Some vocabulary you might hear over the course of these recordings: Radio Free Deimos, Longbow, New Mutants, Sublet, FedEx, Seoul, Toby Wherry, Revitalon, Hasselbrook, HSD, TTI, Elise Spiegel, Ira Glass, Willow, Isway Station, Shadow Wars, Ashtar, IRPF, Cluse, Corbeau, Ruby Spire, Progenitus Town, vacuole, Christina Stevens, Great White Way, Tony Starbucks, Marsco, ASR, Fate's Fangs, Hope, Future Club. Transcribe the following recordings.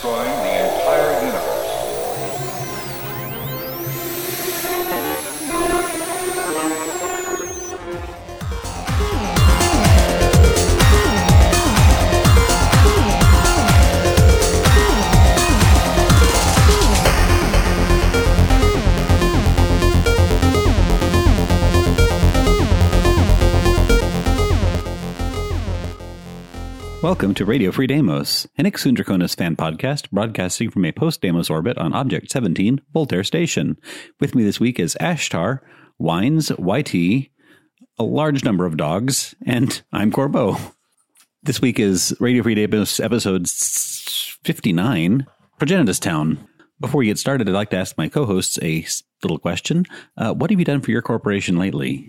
destroying the entire universe. Welcome to Radio Free Deimos, an ex-Syndraconis fan podcast broadcasting from a post-Deimos orbit on Object 17, Voltaire Station. With me this week is Ashtar, Wines, YT, a large number of dogs, and I'm Corbeau. This week is Radio Free Deimos episode 59, Progenitus Town. Before we get started, I'd like to ask my co-hosts a little question. What have you done for your corporation lately?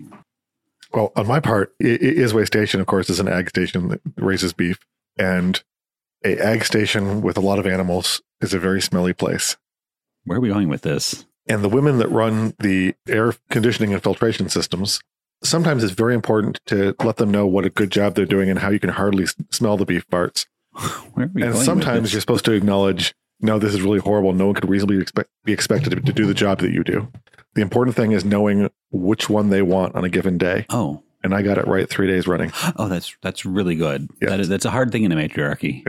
Well, on my part, Isway Station, of course, is an ag station that raises beef, and a ag station with a lot of animals is a very smelly place. Where are we going with this? And the women that run the air conditioning and filtration systems, sometimes it's very important to let them know what a good job they're doing and how you can hardly smell the beef farts. Where are we and going sometimes with this? You're supposed to acknowledge, no, this is really horrible. No one could reasonably be expected to do the job that you do. The important thing is knowing which one they want on a given day. Oh. And I got it right 3 days running. Oh, that's really good. Yeah. That's a hard thing in a matriarchy.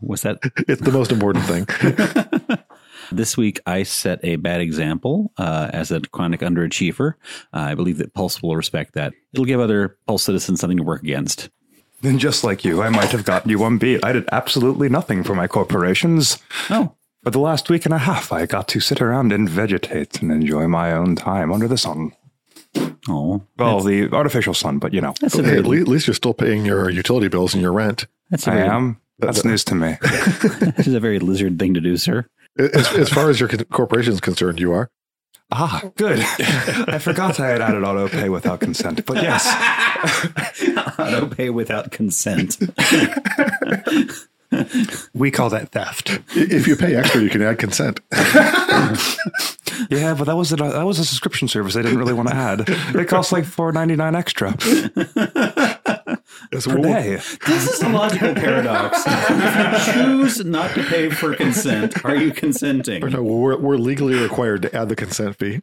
What's that? It's the most important thing. This week, I set a bad example as a chronic underachiever. I believe that Pulse will respect that. It'll give other Pulse citizens something to work against. And just like you, I might have gotten you one beat. I did absolutely nothing for my corporations. Oh. For the last week and a half, I got to sit around and vegetate and enjoy my own time under the sun. Oh. Well, the artificial sun, but you know. Hey, at least you're still paying your utility bills and your rent. I am. That's news to me. This is a very lizard thing to do, sir. As far as your corporation is concerned, you are. Ah, good. I forgot I had added auto pay without consent, but yes. Auto pay without consent. We call that theft. If you pay extra, you can add consent. Yeah, but that was a subscription service I didn't really want to add. It costs like $4.99 extra. This is a logical paradox. If you choose not to pay for consent, are you consenting? No, we're legally required to add the consent fee.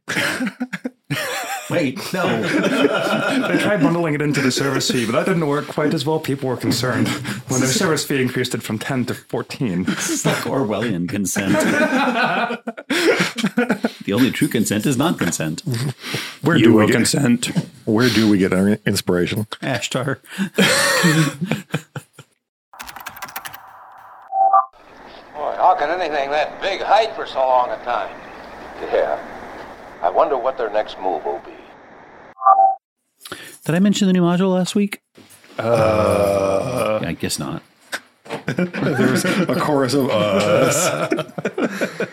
Wait, no. They tried bundling it into the service fee, but that didn't work quite as well. People were concerned when their service fee increased it from 10 to 14. This is like Orwellian consent. The only true consent is non-consent. Where do we get our inspiration? Ashtar. Boy, how can anything that big hide for so long a time? Yeah. I wonder what their next move will be. Did I mention the new module last week? I guess not. There's a chorus of us.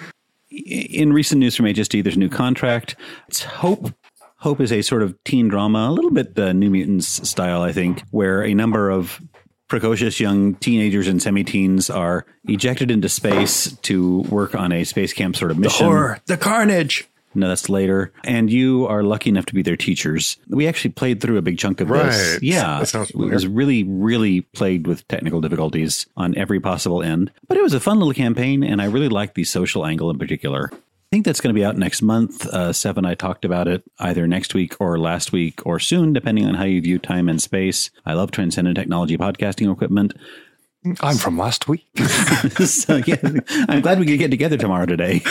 In recent news from HSD, there's a new contract. It's Hope. Hope is a sort of teen drama, a little bit the New Mutants style, I think, where a number of precocious young teenagers and semi-teens are ejected into space to work on a space camp sort of mission. The horror, the carnage. No, that's later. And you are lucky enough to be their teachers. We actually played through a big chunk of this. Yeah. That sounds familiar. It was really, really plagued with technical difficulties on every possible end. But it was a fun little campaign, and I really liked the social angle in particular. I think that's going to be out next month. Seb and I talked about it either next week or last week or soon, depending on how you view time and space. I love transcendent technology podcasting equipment. I'm from last week. So, yeah, I'm glad we could get together tomorrow today.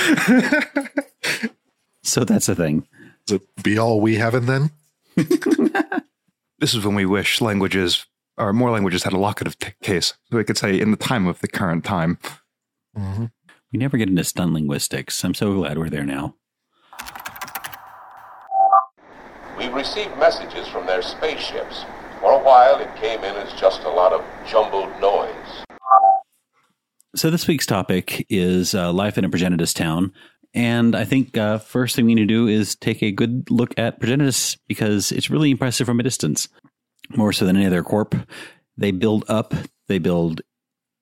So that's the thing. So be all we have in then? This is when we wish languages, or more languages, had a locative case. So we could say in the time of the current time. Mm-hmm. We never get into stun linguistics. I'm so glad we're there now. We received messages from their spaceships. For a while, it came in as just a lot of jumbled noise. So this week's topic is life in a Progenitus town. And I think first thing we need to do is take a good look at Progenitus, because it's really impressive from a distance, more so than any other corp. They build up, they build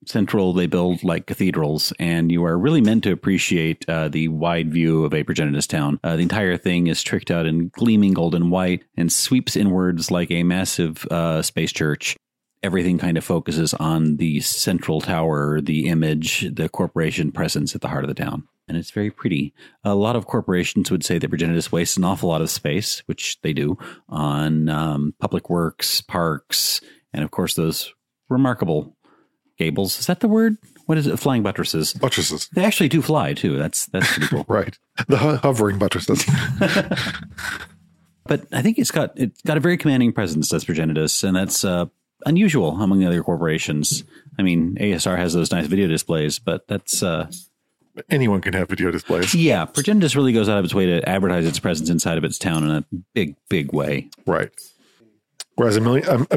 central, they build like cathedrals, and you are really meant to appreciate the wide view of a Progenitus town. The entire thing is tricked out in gleaming gold and white and sweeps inwards like a massive space church. everything kind of focuses on the central tower, the image, the corporation presence at the heart of the town. And it's very pretty. A lot of corporations would say that Progenitus wastes an awful lot of space, which they do, on public works, parks, and of course those remarkable gables. Is that the word? What is it? Flying buttresses. Buttresses. They actually do fly, too. That's pretty cool. Right. The hovering buttresses. But I think it's got a very commanding presence, does Progenitus, and that's unusual among the other corporations. I mean, ASR has those nice video displays, but that's... anyone can have video displays. Yeah. Progenitus really goes out of its way to advertise its presence inside of its town in a big, big way. Right. Whereas a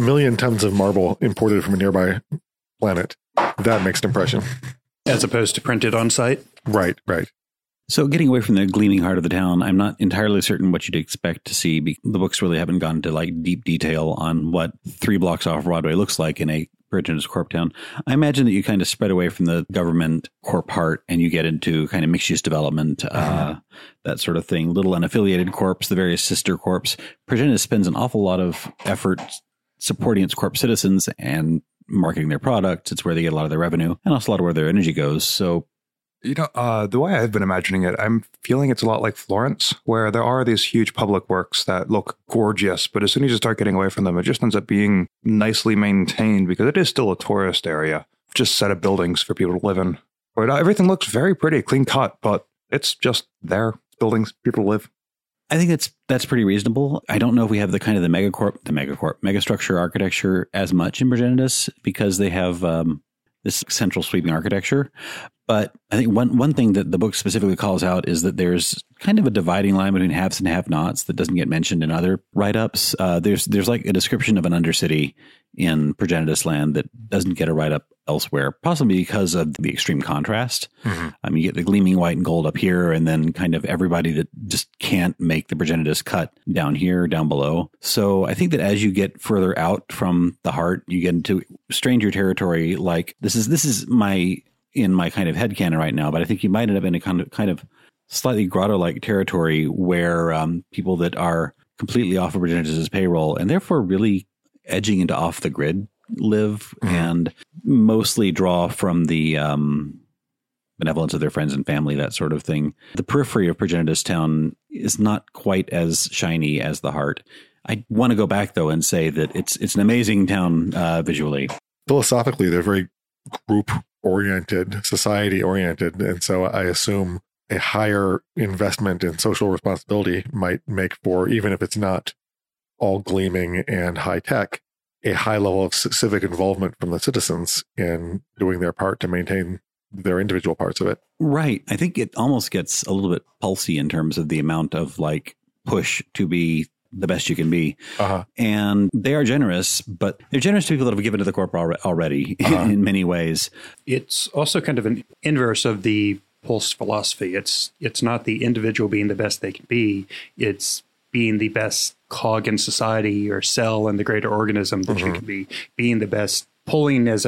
million tons of marble imported from a nearby planet, that makes an impression. As opposed to printed on site. Right, right. So getting away from the gleaming heart of the town, I'm not entirely certain what you'd expect to see. The books really haven't gone into like deep detail on what 3 blocks off Broadway looks like in a Progenitus Corp town. I imagine that you kind of spread away from the government corp part and you get into kind of mixed-use development, that sort of thing. Little unaffiliated corps, the various sister corps. Progenitus spends an awful lot of effort supporting its corp citizens and marketing their products. It's where they get a lot of their revenue and also a lot of where their energy goes. So, you know, the way I've been imagining it, I'm feeling it's a lot like Florence, where there are these huge public works that look gorgeous, but as soon as you start getting away from them, it just ends up being nicely maintained because it is still a tourist area, just set of buildings for people to live in. But everything looks very pretty, clean cut, but it's just there, buildings, people live. I think that's pretty reasonable. I don't know if we have the kind of the megacorp, megastructure architecture as much in Progenitus because they have this central sweeping architecture. But I think one thing that the book specifically calls out is that there's kind of a dividing line between haves and have-nots that doesn't get mentioned in other write-ups. There's like a description of an undercity in Progenitus land that doesn't get a write-up elsewhere, possibly because of the extreme contrast. Mm-hmm. You get the gleaming white and gold up here, and then kind of everybody that just can't make the Progenitus cut down here, down below. So I think that as you get further out from the heart, you get into stranger territory. Like this is my... in my kind of headcanon right now, but I think you might end up in a kind of slightly grotto-like territory where people that are completely off of Progenitus' payroll and therefore really edging into off the grid live and mostly draw from the benevolence of their friends and family, that sort of thing. The periphery of Progenitus Town is not quite as shiny as the heart. I want to go back though and say that it's an amazing town visually. Philosophically, they're very group-oriented, society-oriented. And so I assume a higher investment in social responsibility might make for, even if it's not all gleaming and high-tech, a high level of civic involvement from the citizens in doing their part to maintain their individual parts of it. Right. I think it almost gets a little bit pulsy in terms of the amount of like push to be the best you can be. Uh-huh. And they are generous, but they're generous to people that have given to the corp already in many ways. It's also kind of an inverse of the Pulse philosophy. It's not the individual being the best they can be. It's being the best cog in society or cell in the greater organism that you can be, being the best, pulling as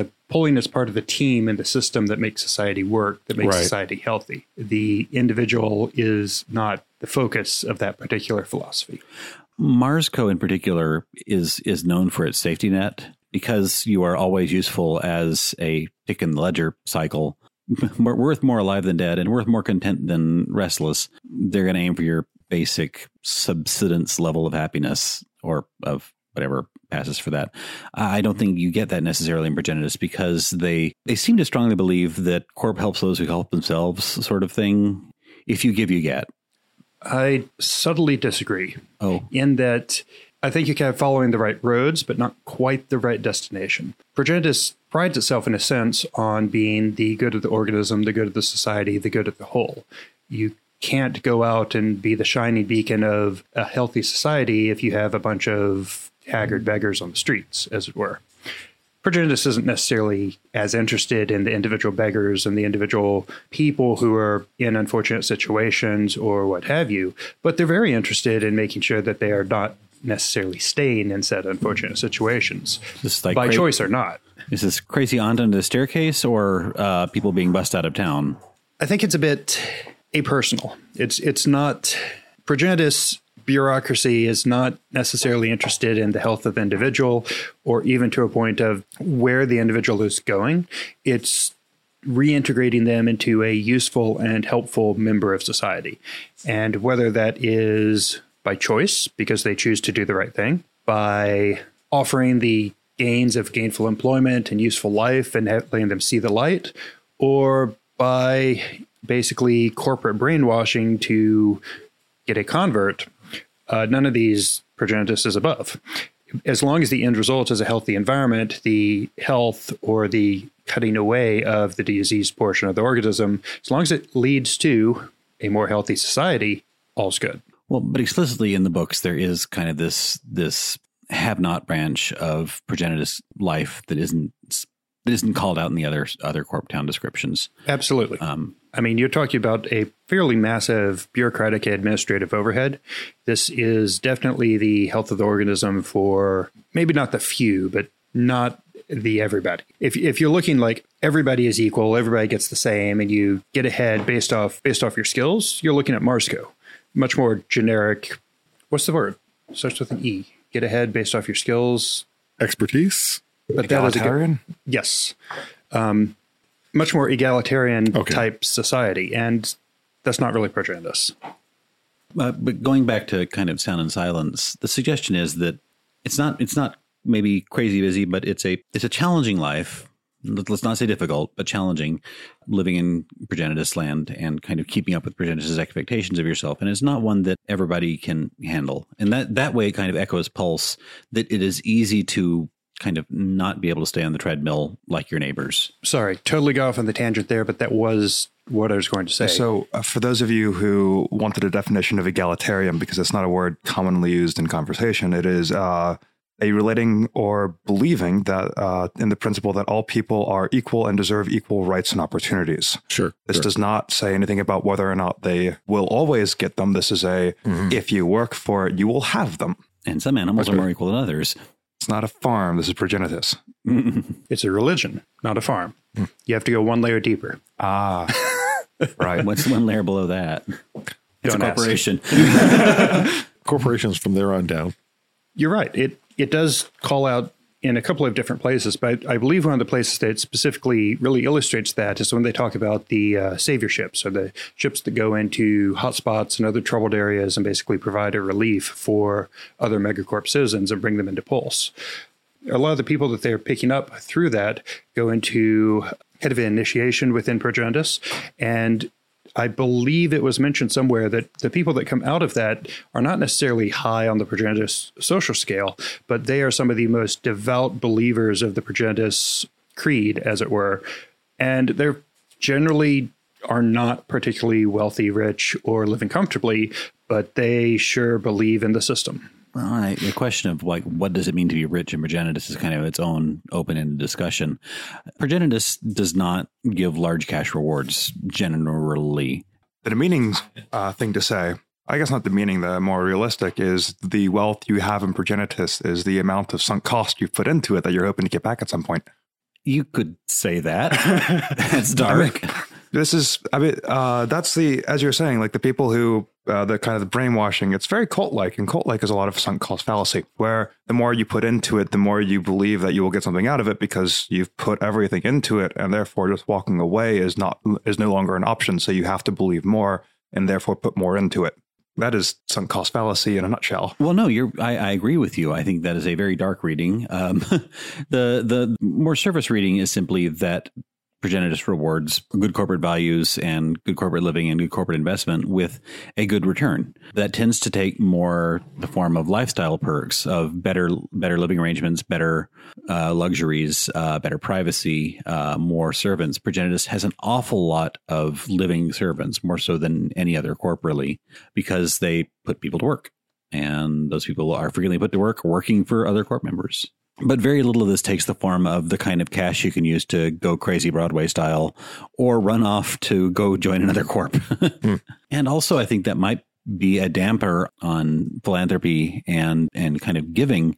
part of a team and the system that makes society work, that makes society healthy. The individual is not the focus of that particular philosophy. Marsco in particular is known for its safety net because you are always useful as a tick in the ledger cycle. Worth more alive than dead and worth more content than restless. They're going to aim for your basic subsistence level of happiness or of whatever passes for that. I don't think you get that necessarily in Progenitus because they seem to strongly believe that corp helps those who help themselves sort of thing. If you give, you get. I subtly disagree in that I think you're kind of following the right roads, but not quite the right destination. Progenitus prides itself in a sense on being the good of the organism, the good of the society, the good of the whole. You can't go out and be the shining beacon of a healthy society if you have a bunch of haggard beggars on the streets, as it were. Progenitus isn't necessarily as interested in the individual beggars and the individual people who are in unfortunate situations or what have you, but they're very interested in making sure that they are not necessarily staying in said unfortunate situations, like by choice or not. Is this crazy aunt under the staircase or people being bussed out of town? I think it's a bit apersonal. It's not... Progenitus bureaucracy is not necessarily interested in the health of the individual, or even to a point of where the individual is going. It's reintegrating them into a useful and helpful member of society. And whether that is by choice, because they choose to do the right thing, by offering the gains of gainful employment and useful life and letting them see the light, or by basically corporate brainwashing to get a convert, none of these Progenitus is above. As long as the end result is a healthy environment, the health or the cutting away of the disease portion of the organism, as long as it leads to a more healthy society, all's good. Well, but explicitly in the books, there is kind of this have-not branch of Progenitus life that isn't called out in the other Corp Town descriptions. Absolutely. I mean, you're talking about a fairly massive bureaucratic administrative overhead. This is definitely the health of the organism for maybe not the few, but not the everybody. If you're looking like everybody is equal, everybody gets the same, and you get ahead based off your skills, you're looking at Marsco. Much more generic. What's the word? Starts with an E. Get ahead based off your skills. Expertise? But egalitarian? That is yes. Much more egalitarian type society, and that's not really Progenitus. But going back to kind of Sound and Silence, the suggestion is that it's not maybe crazy busy, but it's a challenging life. Let's not say difficult, but challenging, living in Progenitus land and kind of keeping up with Progenitus' expectations of yourself. And it's not one that everybody can handle. And that way it kind of echoes Pulse, that it is easy to kind of not be able to stay on the treadmill like your neighbors. Sorry, totally got off on the tangent there, but that was what I was going to say. So for those of you who wanted a definition of egalitarian, because it's not a word commonly used in conversation, it is... a relating or believing that in the principle that all people are equal and deserve equal rights and opportunities. Sure. This does not say anything about whether or not they will always get them. This is a, if you work for it, you will have them. And some animals are more equal than others. It's not a farm. This is Progenitus. It's a religion, not a farm. You have to go one layer deeper. Ah, right. What's one layer below that? It's a corporation. Corporations from there on down. You're right. It does call out in a couple of different places, but I believe one of the places that specifically really illustrates that is when they talk about the savior ships, or the ships that go into hotspots and other troubled areas and basically provide a relief for other megacorp citizens and bring them into Pulse. A lot of the people that they're picking up through that go into head of initiation within Progenitus, and I believe it was mentioned somewhere that the people that come out of that are not necessarily high on the Progenitus social scale, but they are some of the most devout believers of the Progenitus creed, as it were. And they're generally are not particularly wealthy, rich, or living comfortably, but they sure believe in the system. Well, all right. The question of like, what does it mean to be rich in Progenitus is kind of its own open-ended discussion. Progenitus does not give large cash rewards generally. The demeaning thing to say, I guess not demeaning, the more realistic is the wealth you have in Progenitus is the amount of sunk cost you put into it that you're hoping to get back at some point. You could say that. That's dark. I mean, that's the, as you're saying, like the people who, the kind of the brainwashing, it's very cult-like, and cult-like is a lot of sunk cost fallacy, where the more you put into it, the more you believe that you will get something out of it because you've put everything into it, and therefore just walking away is no longer an option. So you have to believe more and therefore put more into it. That is sunk cost fallacy in a nutshell. Well, no, I agree with you. I think that is a very dark reading. The more surface reading is simply that Progenitus rewards good corporate values and good corporate living and good corporate investment with a good return. That tends to take more the form of lifestyle perks of better living arrangements, better luxuries, better privacy, more servants. Progenitus has an awful lot of living servants, more so than any other corporately, because they put people to work. And those people are frequently put to work working for other corp members. But very little of this takes the form of the kind of cash you can use to go crazy Broadway style or run off to go join another corp. And also, I think that might be a damper on philanthropy and kind of giving,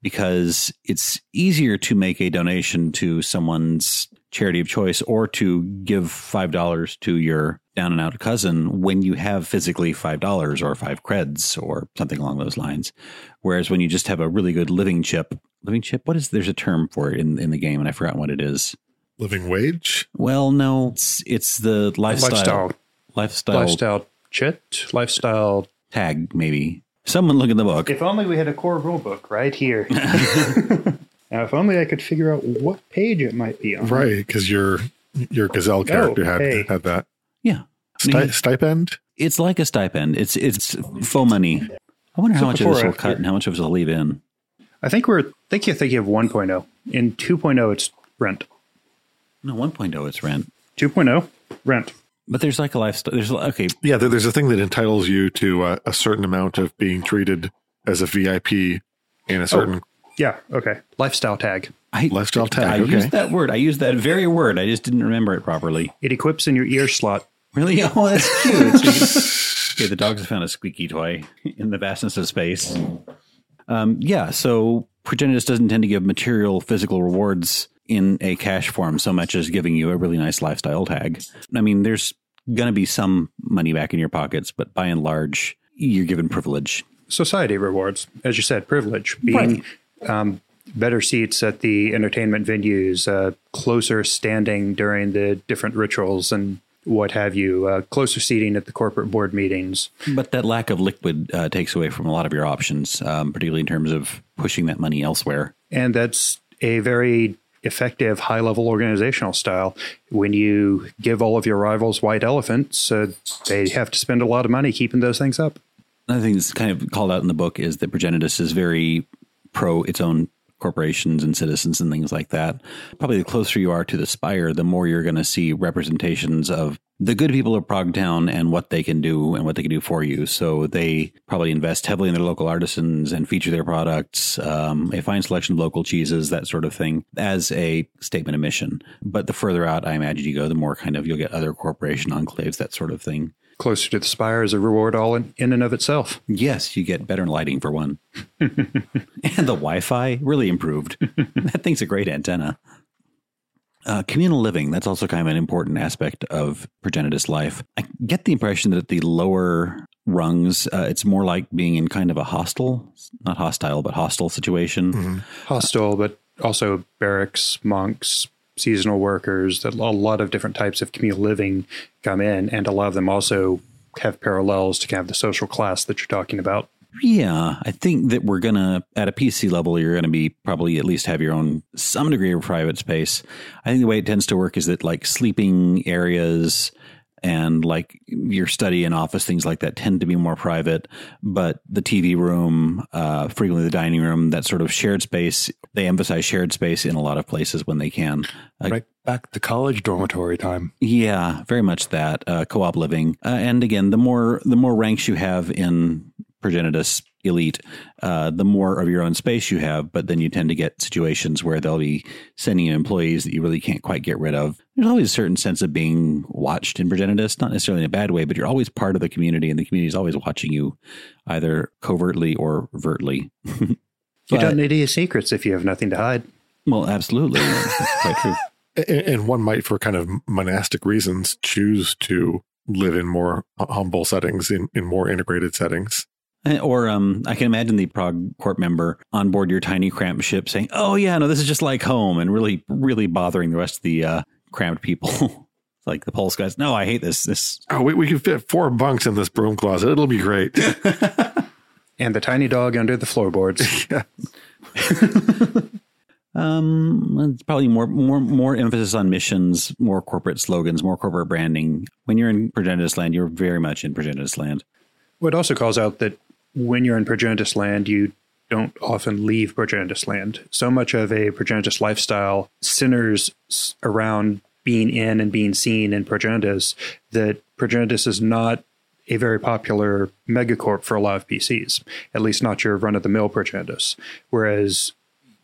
because it's easier to make a donation to someone's charity of choice or to give $5 to your down and out cousin when you have physically $5 or 5 creds or something along those lines. Whereas when you just have a really good living chip, what is, there's a term for it in the game and I forgot what it is. Living wage? Well, no, it's the lifestyle tag, maybe. Someone look in the book. If only we had a core rule book right here. Now, if only I could figure out what page it might be on. Right, because your gazelle character had that. Yeah. Stipend? It's like a stipend. It's faux money. I wonder how much of this will cut and how much of it will leave in. I think you're thinking of 1.0. In 2.0, it's rent. No, 1.0, it's rent. 2.0, rent. But there's like a lifestyle. Yeah, there's a thing that entitles you to a certain amount of being treated as a VIP in a certain... Yeah. Okay. Lifestyle tag. I used that word. I used that very word. I just didn't remember it properly. It equips in your ear slot. Really? Oh, that's cute. Okay. The dogs have found a squeaky toy in the vastness of space. So Progenitus doesn't tend to give material physical rewards in a cash form so much as giving you a really nice lifestyle tag. I mean, there's going to be some money back in your pockets, but by and large, you're given privilege. Society rewards. As you said, privilege. Being... Right. Better seats at the entertainment venues, closer standing during the different rituals and what have you, closer seating at the corporate board meetings. But that lack of liquid takes away from a lot of your options, particularly in terms of pushing that money elsewhere. And that's a very effective high-level organizational style. When you give all of your rivals white elephants, they have to spend a lot of money keeping those things up. Another thing that's kind of called out in the book is that Progenitus is very... pro its own corporations and citizens and things like that. Probably the closer you are to the Spire, the more you're going to see representations of the good people of Progtown and what they can do and what they can do for you. So they probably invest heavily in their local artisans and feature their products, a fine selection of local cheeses, that sort of thing, as a statement of mission. But the further out, I imagine, you go, the more kind of you'll get other corporation enclaves, that sort of thing. Closer to the Spire is a reward all in and of itself. Yes, you get better lighting for one. And the Wi-Fi really improved. That thing's a great antenna. Communal living, that's also kind of an important aspect of Progenitus life. I get the impression that at the lower rungs, it's more like being in kind of a hostel, not hostile, but hostile situation. Mm-hmm. Hostile, but also barracks, monks, seasonal workers, that a lot of different types of communal living come in, and a lot of them also have parallels to kind of the social class that you're talking about. Yeah, I think that we're going to, at a PC level, you're going to be probably at least have your own, some degree of private space. I think the way it tends to work is that like sleeping areas and like your study and office, things like that tend to be more private. But the TV room, frequently the dining room, that sort of shared space, they emphasize shared space in a lot of places when they can. Right back to college dormitory time. Yeah, very much that. Co-op living. And again, the more ranks you have in Progenitus Elite, the more of your own space you have, but then you tend to get situations where they'll be sending in employees that you really can't quite get rid of. There's always a certain sense of being watched in Progenitus, not necessarily in a bad way, but you're always part of the community, and the community is always watching you, either covertly or vertly. You don't need any secrets if you have nothing to hide. Well, absolutely. That's quite true. And one might, for kind of monastic reasons, choose to live in more humble settings, in more integrated settings. Or I can imagine the Prog Corp member on board your tiny cramped ship saying, oh, yeah, no, this is just like home, and really, really bothering the rest of the cramped people. Like the Pulse guys. No, I hate this. Oh, we can fit 4 bunks in this broom closet. It'll be great. And the tiny dog under the floorboards. It's probably more emphasis on missions, more corporate slogans, more corporate branding. When you're in Progenitus land, you're very much in Progenitus land. Well, it also calls out that when you're in Progenitus land, you don't often leave Progenitus land. So much of a Progenitus lifestyle centers around being in and being seen in Progenitus, that Progenitus is not a very popular megacorp for a lot of PCs, at least not your run-of-the-mill Progenitus. Whereas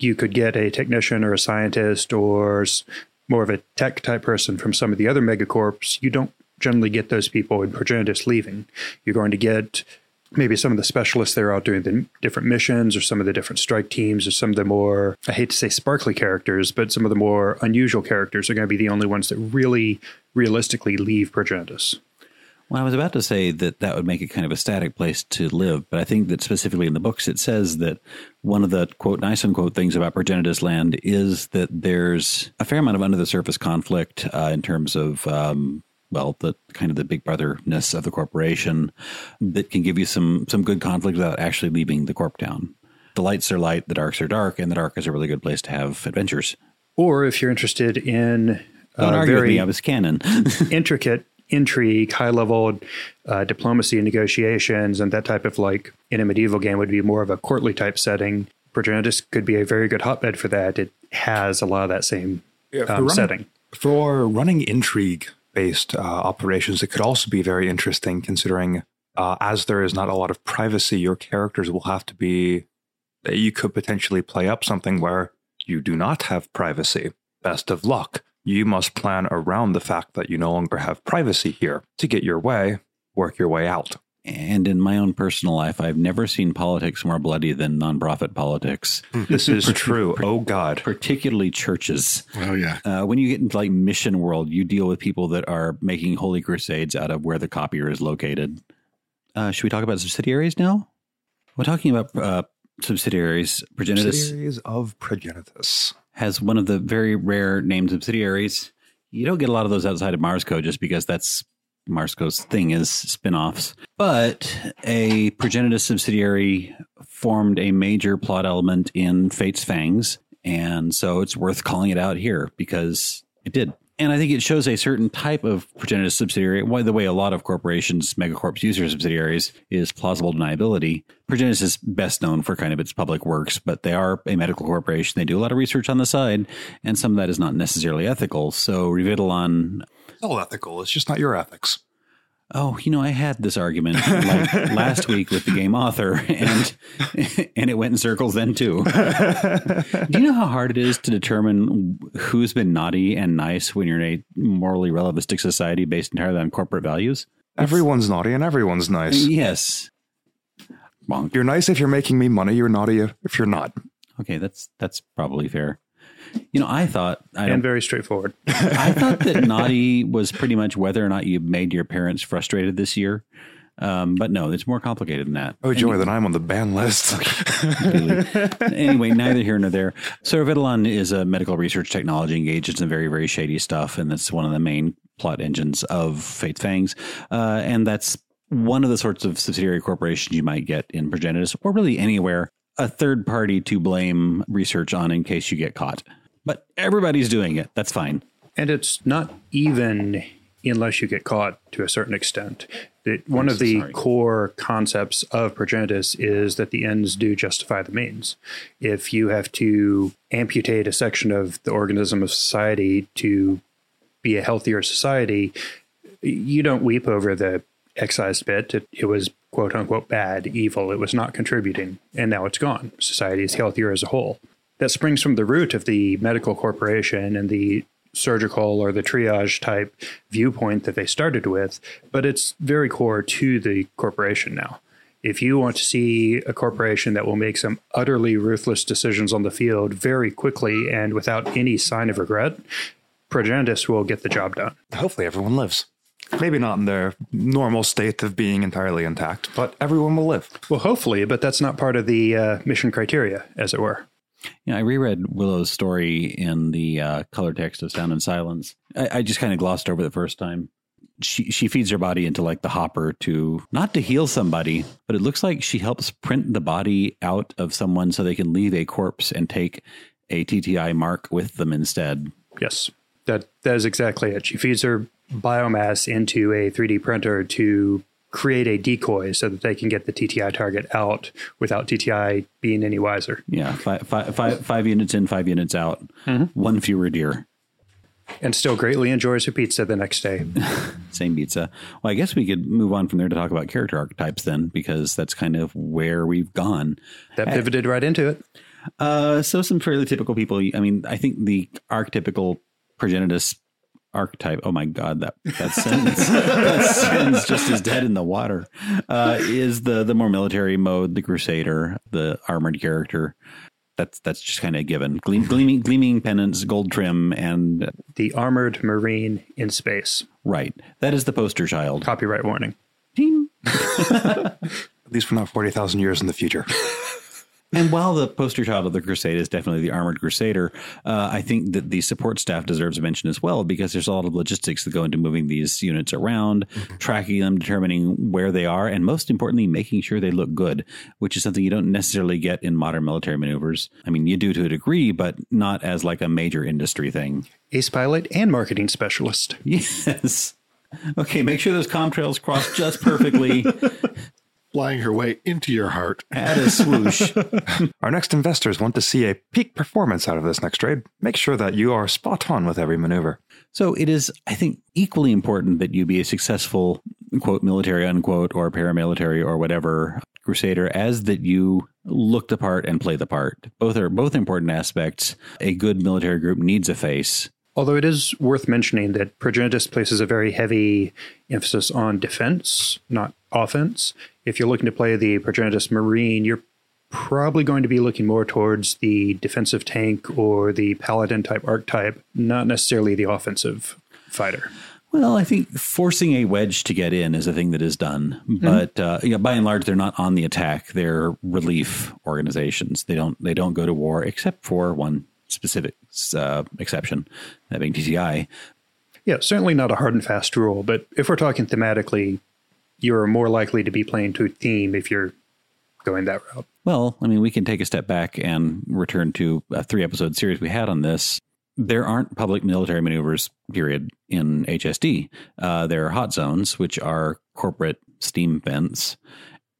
you could get a technician or a scientist or more of a tech type person from some of the other megacorps. You don't generally get those people in Progenitus leaving. You're going to get maybe some of the specialists that are out doing the different missions, or some of the different strike teams, or some of the more, I hate to say sparkly characters, but some of the more unusual characters are going to be the only ones that really realistically leave Progenitus. Well, I was about to say that that would make it kind of a static place to live, but I think that specifically in the books it says that one of the, quote, nice unquote things about Progenitus Land is that there's a fair amount of under-the-surface conflict in terms of, well, the kind of the big brotherness of the corporation that can give you some good conflict without actually leaving the corp town. The lights are light, the darks are dark, and the dark is a really good place to have adventures. Or if you're interested in very canon intricate intrigue, high-level diplomacy and negotiations, and that type of, like, in a medieval game would be more of a courtly type setting. Progenitus could be a very good hotbed for that. It has a lot of that same setting. For running intrigue-based operations, it could also be very interesting considering as there is not a lot of privacy, your characters will have to be... You could potentially play up something where you do not have privacy. Best of luck. You must plan around the fact that you no longer have privacy here to get your way, work your way out. And in my own personal life, I've never seen politics more bloody than nonprofit politics. This is true. Oh, God. Particularly churches. Oh, yeah. When you get into like mission world, you deal with people that are making holy crusades out of where the copier is located. Should we talk about subsidiaries now? We're talking about subsidiaries. Subsidiaries of Progenitus has one of the very rare named subsidiaries. You don't get a lot of those outside of Marsco just because that's Marsco's thing is spinoffs. But a Progenitus subsidiary formed a major plot element in Fate's Fangs. And so it's worth calling it out here because it did. And I think it shows a certain type of Progenitus subsidiary. One of the way a lot of corporations, megacorps, use their subsidiaries is plausible deniability. Progenitus is best known for kind of its public works, but they are a medical corporation. They do a lot of research on the side, and some of that is not necessarily ethical. So Revitalon... It's all ethical. It's just not your ethics. Oh, you know, I had this argument like last week with the game author, and it went in circles then, too. Do you know how hard it is to determine who's been naughty and nice when you're in a morally relativistic society based entirely on corporate values? Everyone's naughty and everyone's nice. Yes. Bonk. You're nice if you're making me money. You're naughty if you're not. Okay, that's probably fair. You know, I thought... And very straightforward. I thought that naughty was pretty much whether or not you made your parents frustrated this year. But no, it's more complicated than that. Oh, joy, then I'm on the ban list. Okay. Anyway, neither here nor there. So Revitalon is a medical research technology engaged in some very, very shady stuff. And that's one of the main plot engines of Fate's Fangs. And that's one of the sorts of subsidiary corporations you might get in Progenitus or really anywhere. A third party to blame research on in case you get caught. But everybody's doing it. That's fine. And it's not even unless you get caught to a certain extent. One of the core concepts of Progenitus is that the ends do justify the means. If you have to amputate a section of the organism of society to be a healthier society, you don't weep over the excised bit. It was quote unquote bad, evil. It was not contributing. And now it's gone. Society is healthier as a whole. That springs from the root of the medical corporation and the surgical or the triage type viewpoint that they started with. But it's very core to the corporation now. If you want to see a corporation that will make some utterly ruthless decisions on the field very quickly and without any sign of regret, Progenitus will get the job done. Hopefully everyone lives. Maybe not in their normal state of being entirely intact, but everyone will live. Well, hopefully, but that's not part of the mission criteria, as it were. Yeah, I reread Willow's story in the color text of Sound and Silence. I just kind of glossed over the first time. She feeds her body into like the hopper to not to heal somebody, but it looks like she helps print the body out of someone so they can leave a corpse and take a TTI mark with them instead. Yes, that is exactly it. She feeds her biomass into a 3D printer to create a decoy so that they can get the TTI target out without TTI being any wiser. Yeah, five units in, 5 units out, one fewer deer. And still greatly enjoys her pizza the next day. Same pizza. Well, I guess we could move on from there to talk about character archetypes then, because that's kind of where we've gone. That pivoted right into it. So some fairly typical people. I mean, I think the archetypical Progenitus archetype. Oh my God, that sentence just as dead in the water. Is the more military mode, the crusader, the armored character. That's just kind of a given. Gleaming pennants, gold trim, and... The Armored Marine in Space. Right. That is the poster child. Copyright warning. Ding. At least we're not 40,000 years in the future. And while the poster child of the Crusade is definitely the Armored Crusader, I think that the support staff deserves a mention as well, because there's a lot of logistics that go into moving these units around, tracking them, determining where they are, and most importantly, making sure they look good, which is something you don't necessarily get in modern military maneuvers. I mean, you do to a degree, but not as like a major industry thing. Ace pilot and marketing specialist. Yes. Okay, make sure those contrails cross just perfectly. Flying her way into your heart. Add a swoosh. Our next investors want to see a peak performance out of this next trade. Make sure that you are spot on with every maneuver. So it is, I think, equally important that you be a successful, quote, military, unquote, or paramilitary or whatever Crusader, as that you look the part and play the part. Both are important aspects. A good military group needs a face. Although it is worth mentioning that Progenitus places a very heavy emphasis on defense, not offense. If you're looking to play the Progenitus Marine, you're probably going to be looking more towards the defensive tank or the paladin type archetype, not necessarily the offensive fighter. Well, I think forcing a wedge to get in is a thing that is done, but by and large, they're not on the attack. They're relief organizations. They don't go to war, except for one specific exception, that being TTI. Yeah, certainly not a hard and fast rule, but if we're talking thematically, you're more likely to be playing to a theme if you're going that route. Well, I mean, we can take a step back and return to a 3-episode series we had on this. There aren't public military maneuvers, period, in HSD. There are hot zones, which are corporate steam vents.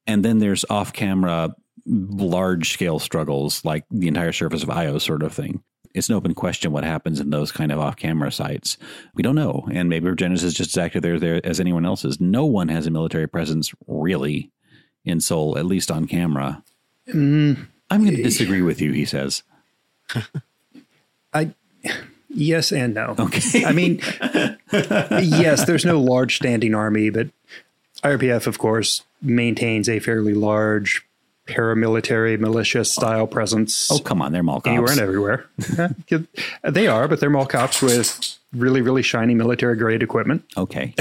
And then there's off-camera large-scale struggles, like the entire surface of Io sort of thing. It's an open question what happens in those kind of off-camera sites. We don't know. And maybe Genesis is just as active there as anyone else is. No one has a military presence, really, in Seoul, at least on camera. I'm going to disagree with you, he says. Yes and no. Okay. I mean, yes, there's no large standing army, but IRPF, of course, maintains a fairly large paramilitary militia-style presence. Oh, come on. They're mall cops. Anywhere and everywhere. They are, but they're mall cops with really, really shiny military-grade equipment. Okay.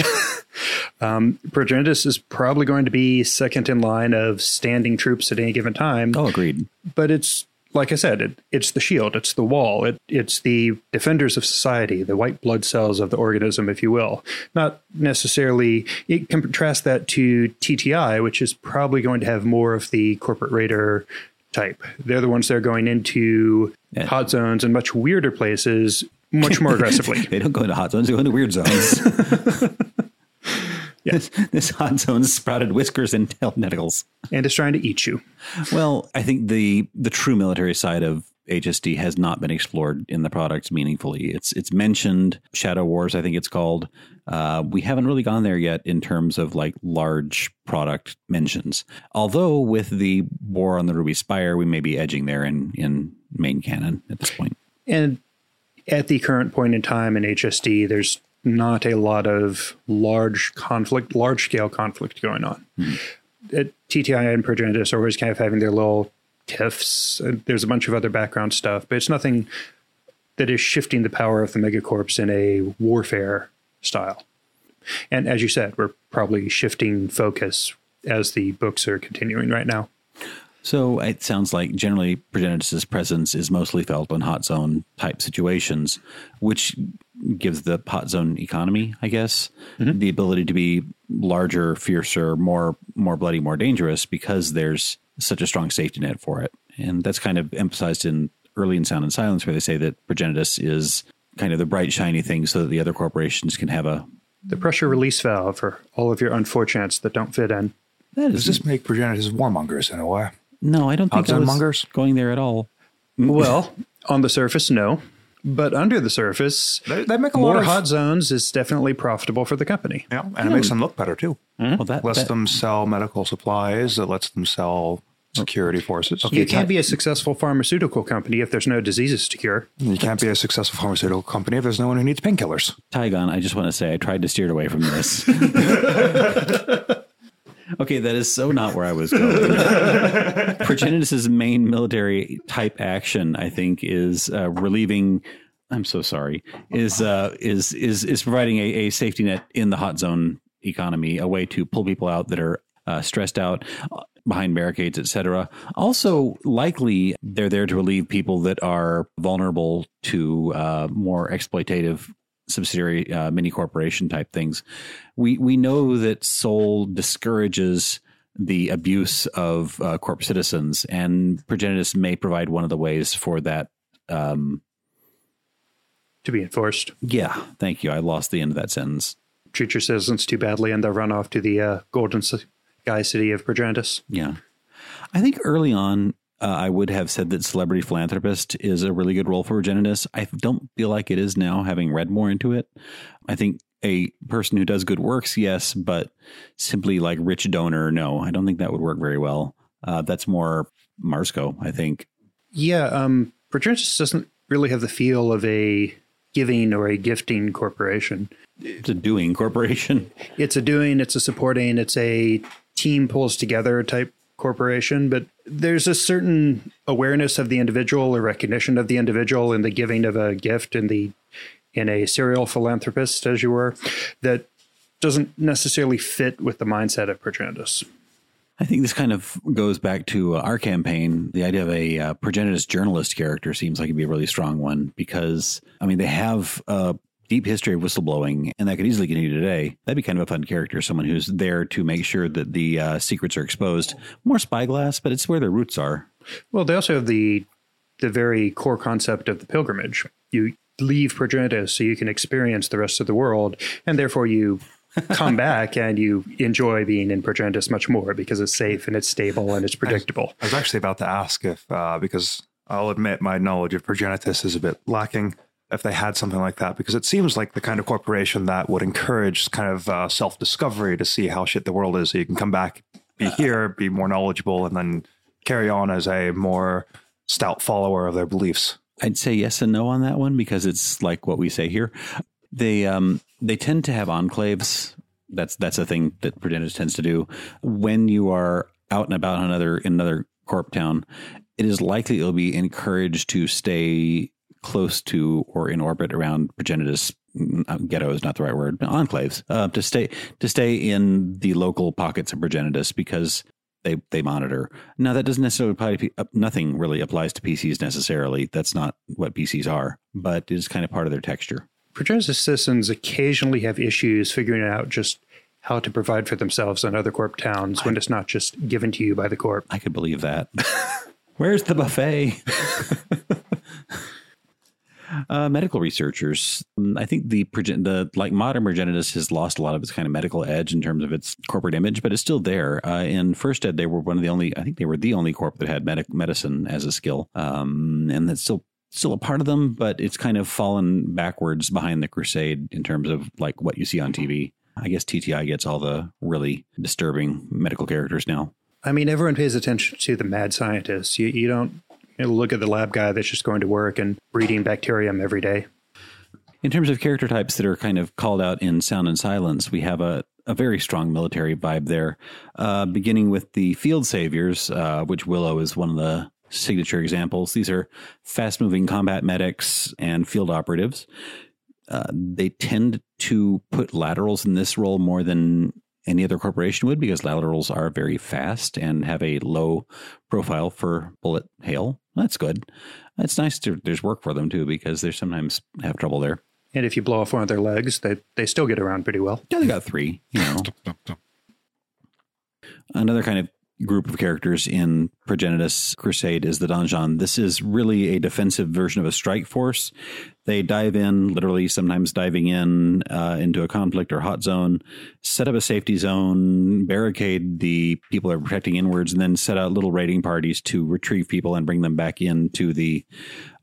Progenitus is probably going to be second in line of standing troops at any given time. Oh, agreed. But it's, like I said, it's the shield. It's the wall. It's the defenders of society, the white blood cells of the organism, if you will. Not necessarily, you can contrast that to TTI, which is probably going to have more of the corporate raider type. They're the ones that are going into hot zones and much weirder places much more aggressively. They don't go into hot zones, they go into weird zones. Yes. This hot zone's sprouted whiskers and tail nettles. And is trying to eat you. Well, I think the true military side of HSD has not been explored in the products meaningfully. It's mentioned, Shadow Wars, I think it's called. We haven't really gone there yet in terms of like large product mentions. Although with the war on the Ruby Spire, we may be edging there in main canon at this point. And at the current point in time in HSD, there's not a lot of large-scale conflict going on. At TTI and Progenitus are always kind of having their little tiffs. There's a bunch of other background stuff, but it's nothing that is shifting the power of the megacorps in a warfare style. And as you said, we're probably shifting focus as the books are continuing right now. So it sounds like generally Progenitus' presence is mostly felt on hot zone type situations, which gives the hot zone economy, I guess, the ability to be larger, fiercer, more bloody, more dangerous, because there's such a strong safety net for it. And that's kind of emphasized in Sound and Silence, where they say that Progenitus is kind of the bright, shiny thing so that the other corporations can have the pressure release valve for all of your unfortunates that don't fit in. Does this make Progenitus warmongers in a way? No, I don't think I was going there at all. Well, on the surface, no. But under the surface, they make a lot of hot zones is definitely profitable for the company. Yeah, and it makes them look better, too. Well, that lets them sell medical supplies. It lets them sell security forces. Okay, you can't be a successful pharmaceutical company if there's no diseases to cure. You can't be a successful pharmaceutical company if there's no one who needs painkillers. Tygon, I just want to say I tried to steer it away from this. Okay, that is so not where I was going. Progenitus' main military type action, I think, is relieving. I'm so sorry. Is providing a safety net in the hot zone economy, a way to pull people out that are stressed out behind barricades, etc. Also, likely they're there to relieve people that are vulnerable to more exploitative subsidiary mini corporation type things. We know that Seoul discourages the abuse of corp citizens, and Progenitus may provide one of the ways for that to be enforced. Yeah, thank you. I lost the end of that sentence. Treat your citizens too badly, and they'll run off to the golden sky city of Progenitus. Yeah, I think early on I would have said that celebrity philanthropist is a really good role for Progenitus. I don't feel like it is now, having read more into it. I think a person who does good works, yes, but simply like rich donor, no. I don't think that would work very well. That's more Marsco, I think. Yeah, Progenitus doesn't really have the feel of a giving or a gifting corporation. It's a doing corporation. It's a doing, it's a supporting, it's a team pulls together type corporation, but there's a certain awareness of the individual or recognition of the individual in the giving of a gift in a serial philanthropist, as you were, that doesn't necessarily fit with the mindset of Progenitus. I think this kind of goes back to our campaign. The idea of a Progenitus journalist character seems like it'd be a really strong one because, I mean, they have a deep history of whistleblowing, and that could easily continue today. That'd be kind of a fun character, someone who's there to make sure that the secrets are exposed. More Spyglass, but it's where their roots are. Well, they also have the very core concept of the pilgrimage. You leave Progenitus so you can experience the rest of the world, and therefore you come back and you enjoy being in Progenitus much more because it's safe and it's stable and it's predictable. I was actually about to ask if, because I'll admit my knowledge of Progenitus is a bit lacking, if they had something like that, because it seems like the kind of corporation that would encourage kind of self-discovery to see how shit the world is. So you can come back, be here, be more knowledgeable, and then carry on as a more stout follower of their beliefs. I'd say yes and no on that one, because it's like what we say here. They tend to have enclaves. That's a thing that Progenitus tends to do. When you are out and about in another corp town, it is likely you'll be encouraged to stay close to or in orbit around Progenitus. Ghetto is not the right word, but enclaves, to stay in the local pockets of Progenitus because they monitor. Now, that doesn't necessarily apply to nothing really applies to PCs necessarily. That's not what PCs are, but it is kind of part of their texture. Progenitus citizens occasionally have issues figuring out just how to provide for themselves in other corp towns when it's not just given to you by the corp. I could believe that. Where's the buffet? Medical researchers. I think the like modern Progenitus has lost a lot of its kind of medical edge in terms of its corporate image, but it's still there. In First Ed, they were the only corp that had medicine as a skill. And that's still a part of them, but it's kind of fallen backwards behind the crusade in terms of like what you see on TV. I guess TTI gets all the really disturbing medical characters now. I mean, everyone pays attention to the mad scientists. You don't look at the lab guy that's just going to work and breeding bacterium every day. In terms of character types that are kind of called out in Sound and Silence, we have a very strong military vibe there, beginning with the field saviors, which Willow is one of the signature examples. These are fast-moving combat medics and field operatives. They tend to put laterals in this role more than any other corporation would because laterals are very fast and have a low profile for bullet hail. That's good. It's nice to there's work for them, too, because they sometimes have trouble there. And if you blow off one of their legs, they still get around pretty well. Yeah, they got three. You know. Another kind of group of characters in Progenitus Crusade is the Donjon. This is really a defensive version of a strike force. They dive in, literally sometimes diving in into a conflict or hot zone, set up a safety zone, barricade the people that are protecting inwards, and then set out little raiding parties to retrieve people and bring them back into the,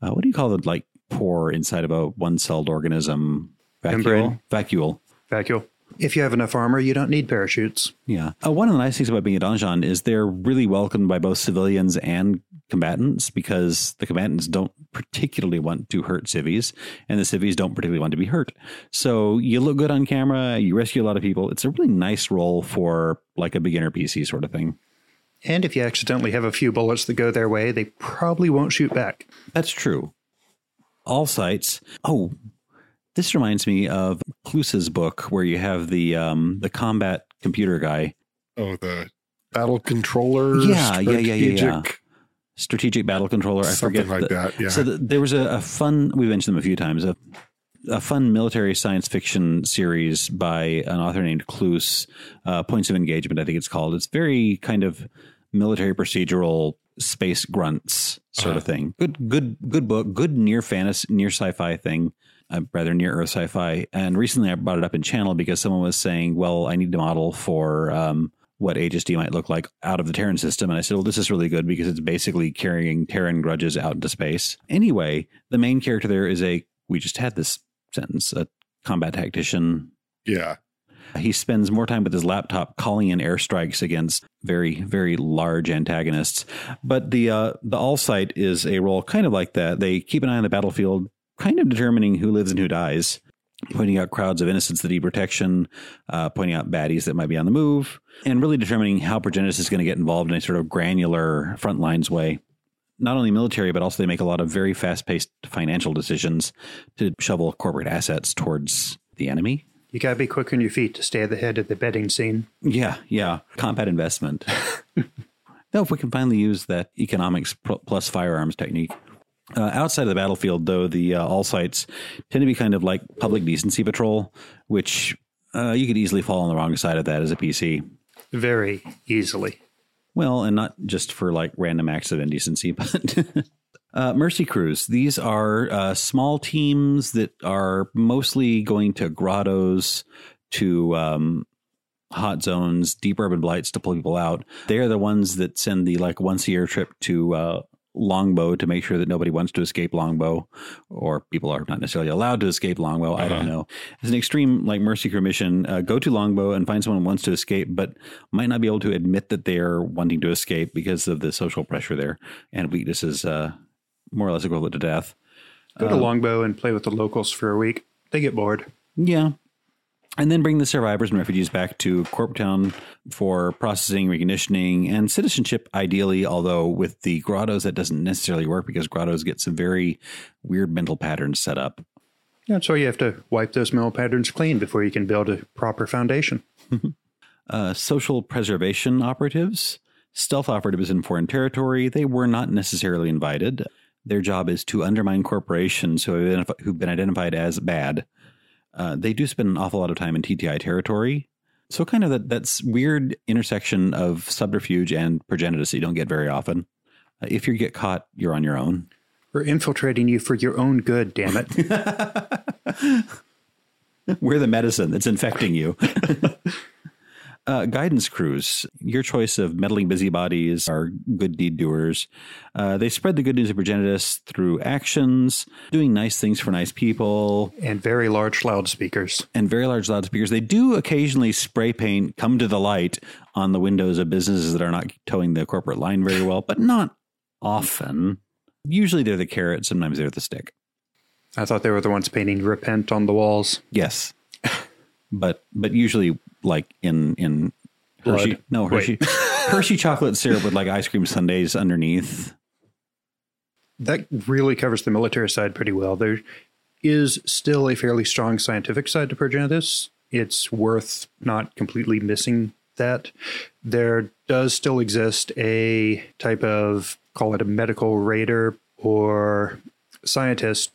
what do you call it, like pore inside of a one-celled organism? Vacuole? Vacuole. If you have enough armor, you don't need parachutes. Yeah. One of the nice things about being a donjon is they're really welcomed by both civilians and combatants, because the combatants don't particularly want to hurt civvies, and the civvies don't particularly want to be hurt. So you look good on camera, you rescue a lot of people. It's a really nice role for like a beginner PC sort of thing. And if you accidentally have a few bullets that go their way, they probably won't shoot back. That's true. All sites. Oh, this reminds me of Cluse's book where you have the combat computer guy. Oh, the battle controller. Yeah. Strategic battle controller. I forget. Yeah. So there was a fun, we've mentioned them a few times, a fun military science fiction series by an author named Cluse, Points of Engagement, I think it's called. It's very kind of military procedural space grunts sort of thing. Good book, good near fantasy, near sci-fi thing, rather near Earth sci-fi. And recently I brought it up in channel because someone was saying, well, I need to model for what HSD might look like out of the Terran system. And I said, well, this is really good because it's basically carrying Terran grudges out into space. Anyway, the main character there is a combat tactician. Yeah. He spends more time with his laptop calling in airstrikes against very, very large antagonists. But the all sight is a role kind of like that. They keep an eye on the battlefield, kind of determining who lives and who dies, pointing out crowds of innocents that need protection, pointing out baddies that might be on the move, and really determining how Progenitus is going to get involved in a sort of granular front lines way. Not only military, but also they make a lot of very fast-paced financial decisions to shovel corporate assets towards the enemy. You got to be quick on your feet to stay at the head of the betting scene. Yeah. Combat investment. Now, if we can finally use that economics plus firearms technique. Outside of the battlefield, though, the all sites tend to be kind of like public decency patrol, which you could easily fall on the wrong side of that as a PC. Very easily. Well, and not just for like random acts of indecency, but mercy crews. These are small teams that are mostly going to grottos, to hot zones, deep urban blights to pull people out. They are the ones that send the like once a year trip to Longbow to make sure that nobody wants to escape Longbow, or people are not necessarily allowed to escape Longbow. I don't know. It's an extreme like mercy crew mission. Go to Longbow and find someone who wants to escape, but might not be able to admit that they're wanting to escape because of the social pressure there. And weakness is more or less equivalent to death. Go to Longbow and play with the locals for a week. They get bored. Yeah. And then bring the survivors and refugees back to Corp Town for processing, reconditioning, and citizenship, ideally, although with the grottos, that doesn't necessarily work because grottos get some very weird mental patterns set up. Yeah, so you have to wipe those mental patterns clean before you can build a proper foundation. Social preservation operatives, stealth operatives in foreign territory, they were not necessarily invited. Their job is to undermine corporations who've been identified as bad. They do spend an awful lot of time in TTI territory. So kind of that's weird intersection of subterfuge and Progenitus that you don't get very often. If you get caught, you're on your own. We're infiltrating you for your own good, damn it. We're the medicine that's infecting you. Guidance crews, your choice of meddling busybodies are good deed doers. They spread the good news of Progenitus through actions, doing nice things for nice people. And very large loudspeakers. They do occasionally spray paint, come to the light, on the windows of businesses that are not towing the corporate line very well, but not often. Usually they're the carrot, sometimes they're the stick. I thought they were the ones painting repent on the walls. Yes. But usually like in Hershey chocolate syrup with like ice cream sundaes underneath. That really covers the military side pretty well. There is still a fairly strong scientific side to Progenitus. It's worth not completely missing that. There does still exist a type of, call it a medical raider or scientist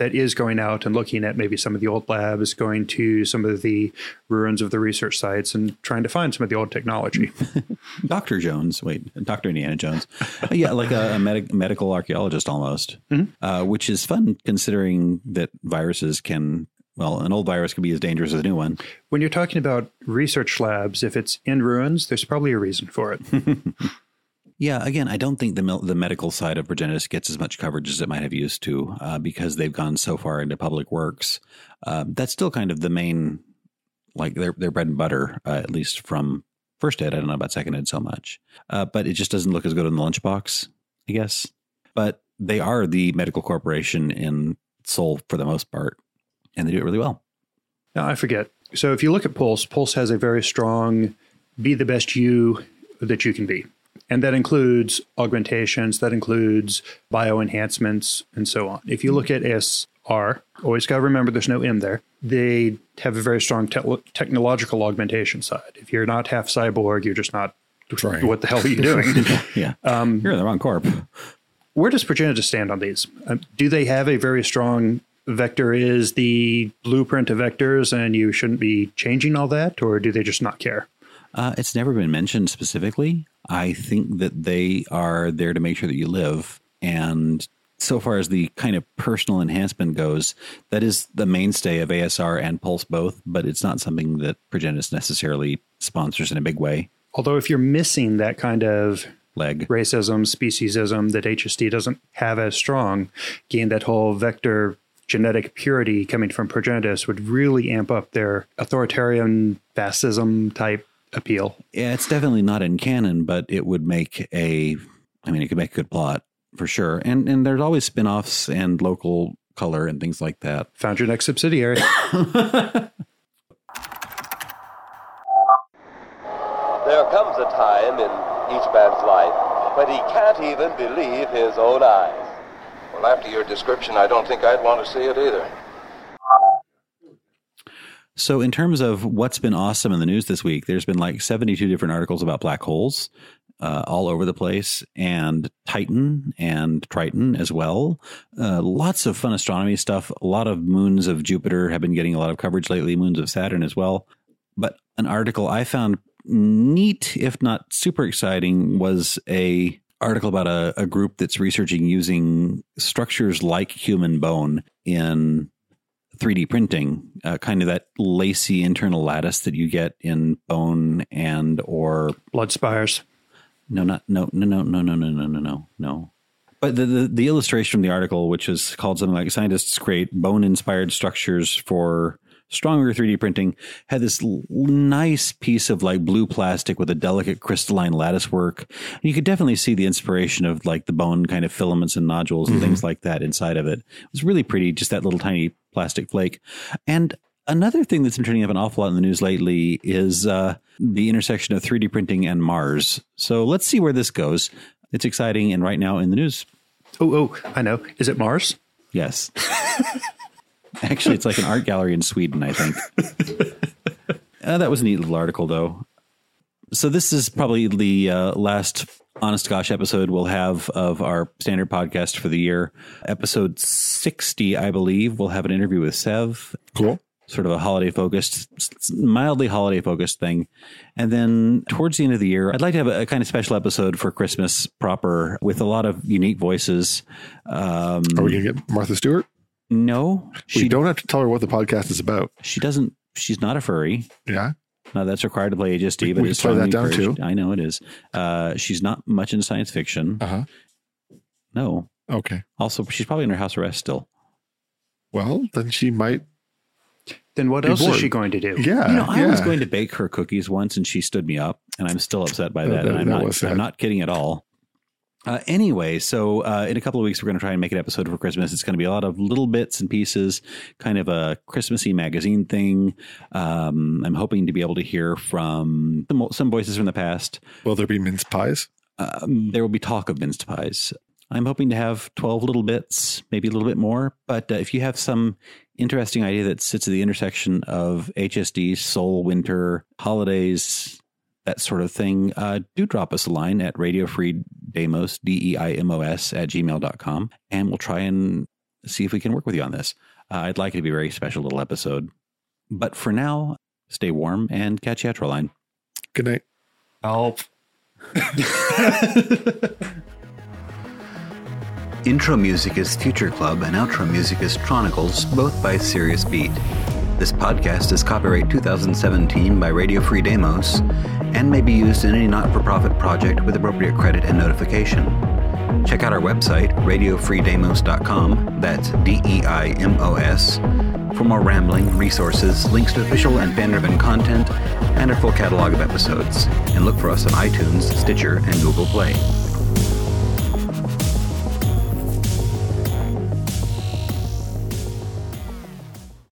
that is going out and looking at maybe some of the old labs, going to some of the ruins of the research sites and trying to find some of the old technology. Dr. Indiana Jones. Yeah, like a medical archaeologist almost, which is fun considering that viruses can, well, an old virus can be as dangerous as a new one. When you're talking about research labs, if it's in ruins, there's probably a reason for it. Yeah, again, I don't think the medical side of Progenitus gets as much coverage as it might have used to because they've gone so far into public works. That's still kind of the main like their bread and butter, at least from first ed. I don't know about second ed so much, but it just doesn't look as good in the lunchbox, I guess. But they are the medical corporation in Seoul for the most part, and they do it really well. Now, I forget. So if you look at Pulse, Pulse has a very strong be the best you that you can be. And that includes augmentations, that includes bio enhancements, and so on. If you look at ASR, always got to remember there's no M there. They have a very strong technological augmentation side. If you're not half cyborg, you're just not, right. What the hell are you doing? Yeah, you're in the wrong corp. Where does Progenitus stand on these? Do they have a very strong vector is the blueprint of vectors and you shouldn't be changing all that, or do they just not care? It's never been mentioned specifically. I think that they are there to make sure that you live. And so far as the kind of personal enhancement goes, that is the mainstay of ASR and Pulse both, but it's not something that Progenitus necessarily sponsors in a big way. Although if you're missing that kind of leg, racism, speciesism that HSD doesn't have as strong, gain that whole vector genetic purity coming from Progenitus would really amp up their authoritarian fascism type appeal. Yeah, it's definitely not in canon, but it would make a good plot for sure. And there's always spin-offs and local color and things like that. Found your next subsidiary. There comes a time in each man's life when he can't even believe his own eyes. Well, after your description, I don't think I'd want to see it either. So in terms of what's been awesome in the news this week, there's been like 72 different articles about black holes all over the place, and Titan and Triton as well. Lots of fun astronomy stuff. A lot of moons of Jupiter have been getting a lot of coverage lately, moons of Saturn as well. But an article I found neat, if not super exciting, was a article about a group that's researching using structures like human bone in 3D printing, kind of that lacy internal lattice that you get in bone and or blood spires. No. But the illustration from the article, which is called something like "Scientists Create Bone-Inspired Structures for Stronger 3D Printing," had this nice piece of like blue plastic with a delicate crystalline lattice work. And you could definitely see the inspiration of like the bone kind of filaments and nodules and things like that inside of it. It was really pretty, just that little tiny plastic flake. And another thing that's been turning up an awful lot in the news lately is the intersection of 3D printing and Mars. So let's see where this goes. It's exciting and right now in the news. Oh, I know. Is it Mars? Yes. Actually, it's like an art gallery in Sweden, I think. That was a neat little article, though. So this is probably the last honest to gosh episode we'll have of our standard podcast for the year. Episode 60, I believe, we'll have an interview with Sev. Cool. Sort of a holiday-focused, mildly holiday-focused thing. And then towards the end of the year, I'd like to have a kind of special episode for Christmas proper with a lot of unique voices. Are we going to get Martha Stewart? No, we don't have to tell her what the podcast is about. She doesn't. She's not a furry. Yeah. No, that's required to play HSD. But we slow that down too. I know it is. She's not much into science fiction. Uh-huh. No. Okay. Also, she's probably under house arrest still. Well, then she might. Then what else bored. Is she going to do? Yeah. You know, I was going to bake her cookies once and she stood me up and I'm still upset by that. And I'm not kidding at all. Anyway, so in a couple of weeks, we're going to try and make an episode for Christmas. It's going to be a lot of little bits and pieces, kind of a Christmassy magazine thing. I'm hoping to be able to hear from some voices from the past. Will there be minced pies? There will be talk of minced pies. I'm hoping to have 12 little bits, maybe a little bit more. But if you have some interesting idea that sits at the intersection of HSD, Seoul, winter, holidays, that sort of thing, do drop us a line at Radio Free Deimos, DEIMOS @gmail.com. And we'll try and see if we can work with you on this. I'd like it to be a very special little episode. But for now, stay warm and catch you at your line. Good night. Help. Intro music is Future Club and outro music is Chronicles, both by Sirius Beat. This podcast is copyright 2017 by Radio Free Deimos and may be used in any not-for-profit project with appropriate credit and notification. Check out our website, radiofreedeimos.com, that's DEIMOS, For more rambling, resources, links to official and fan-driven content, and our full catalog of episodes. And look for us on iTunes, Stitcher, and Google Play.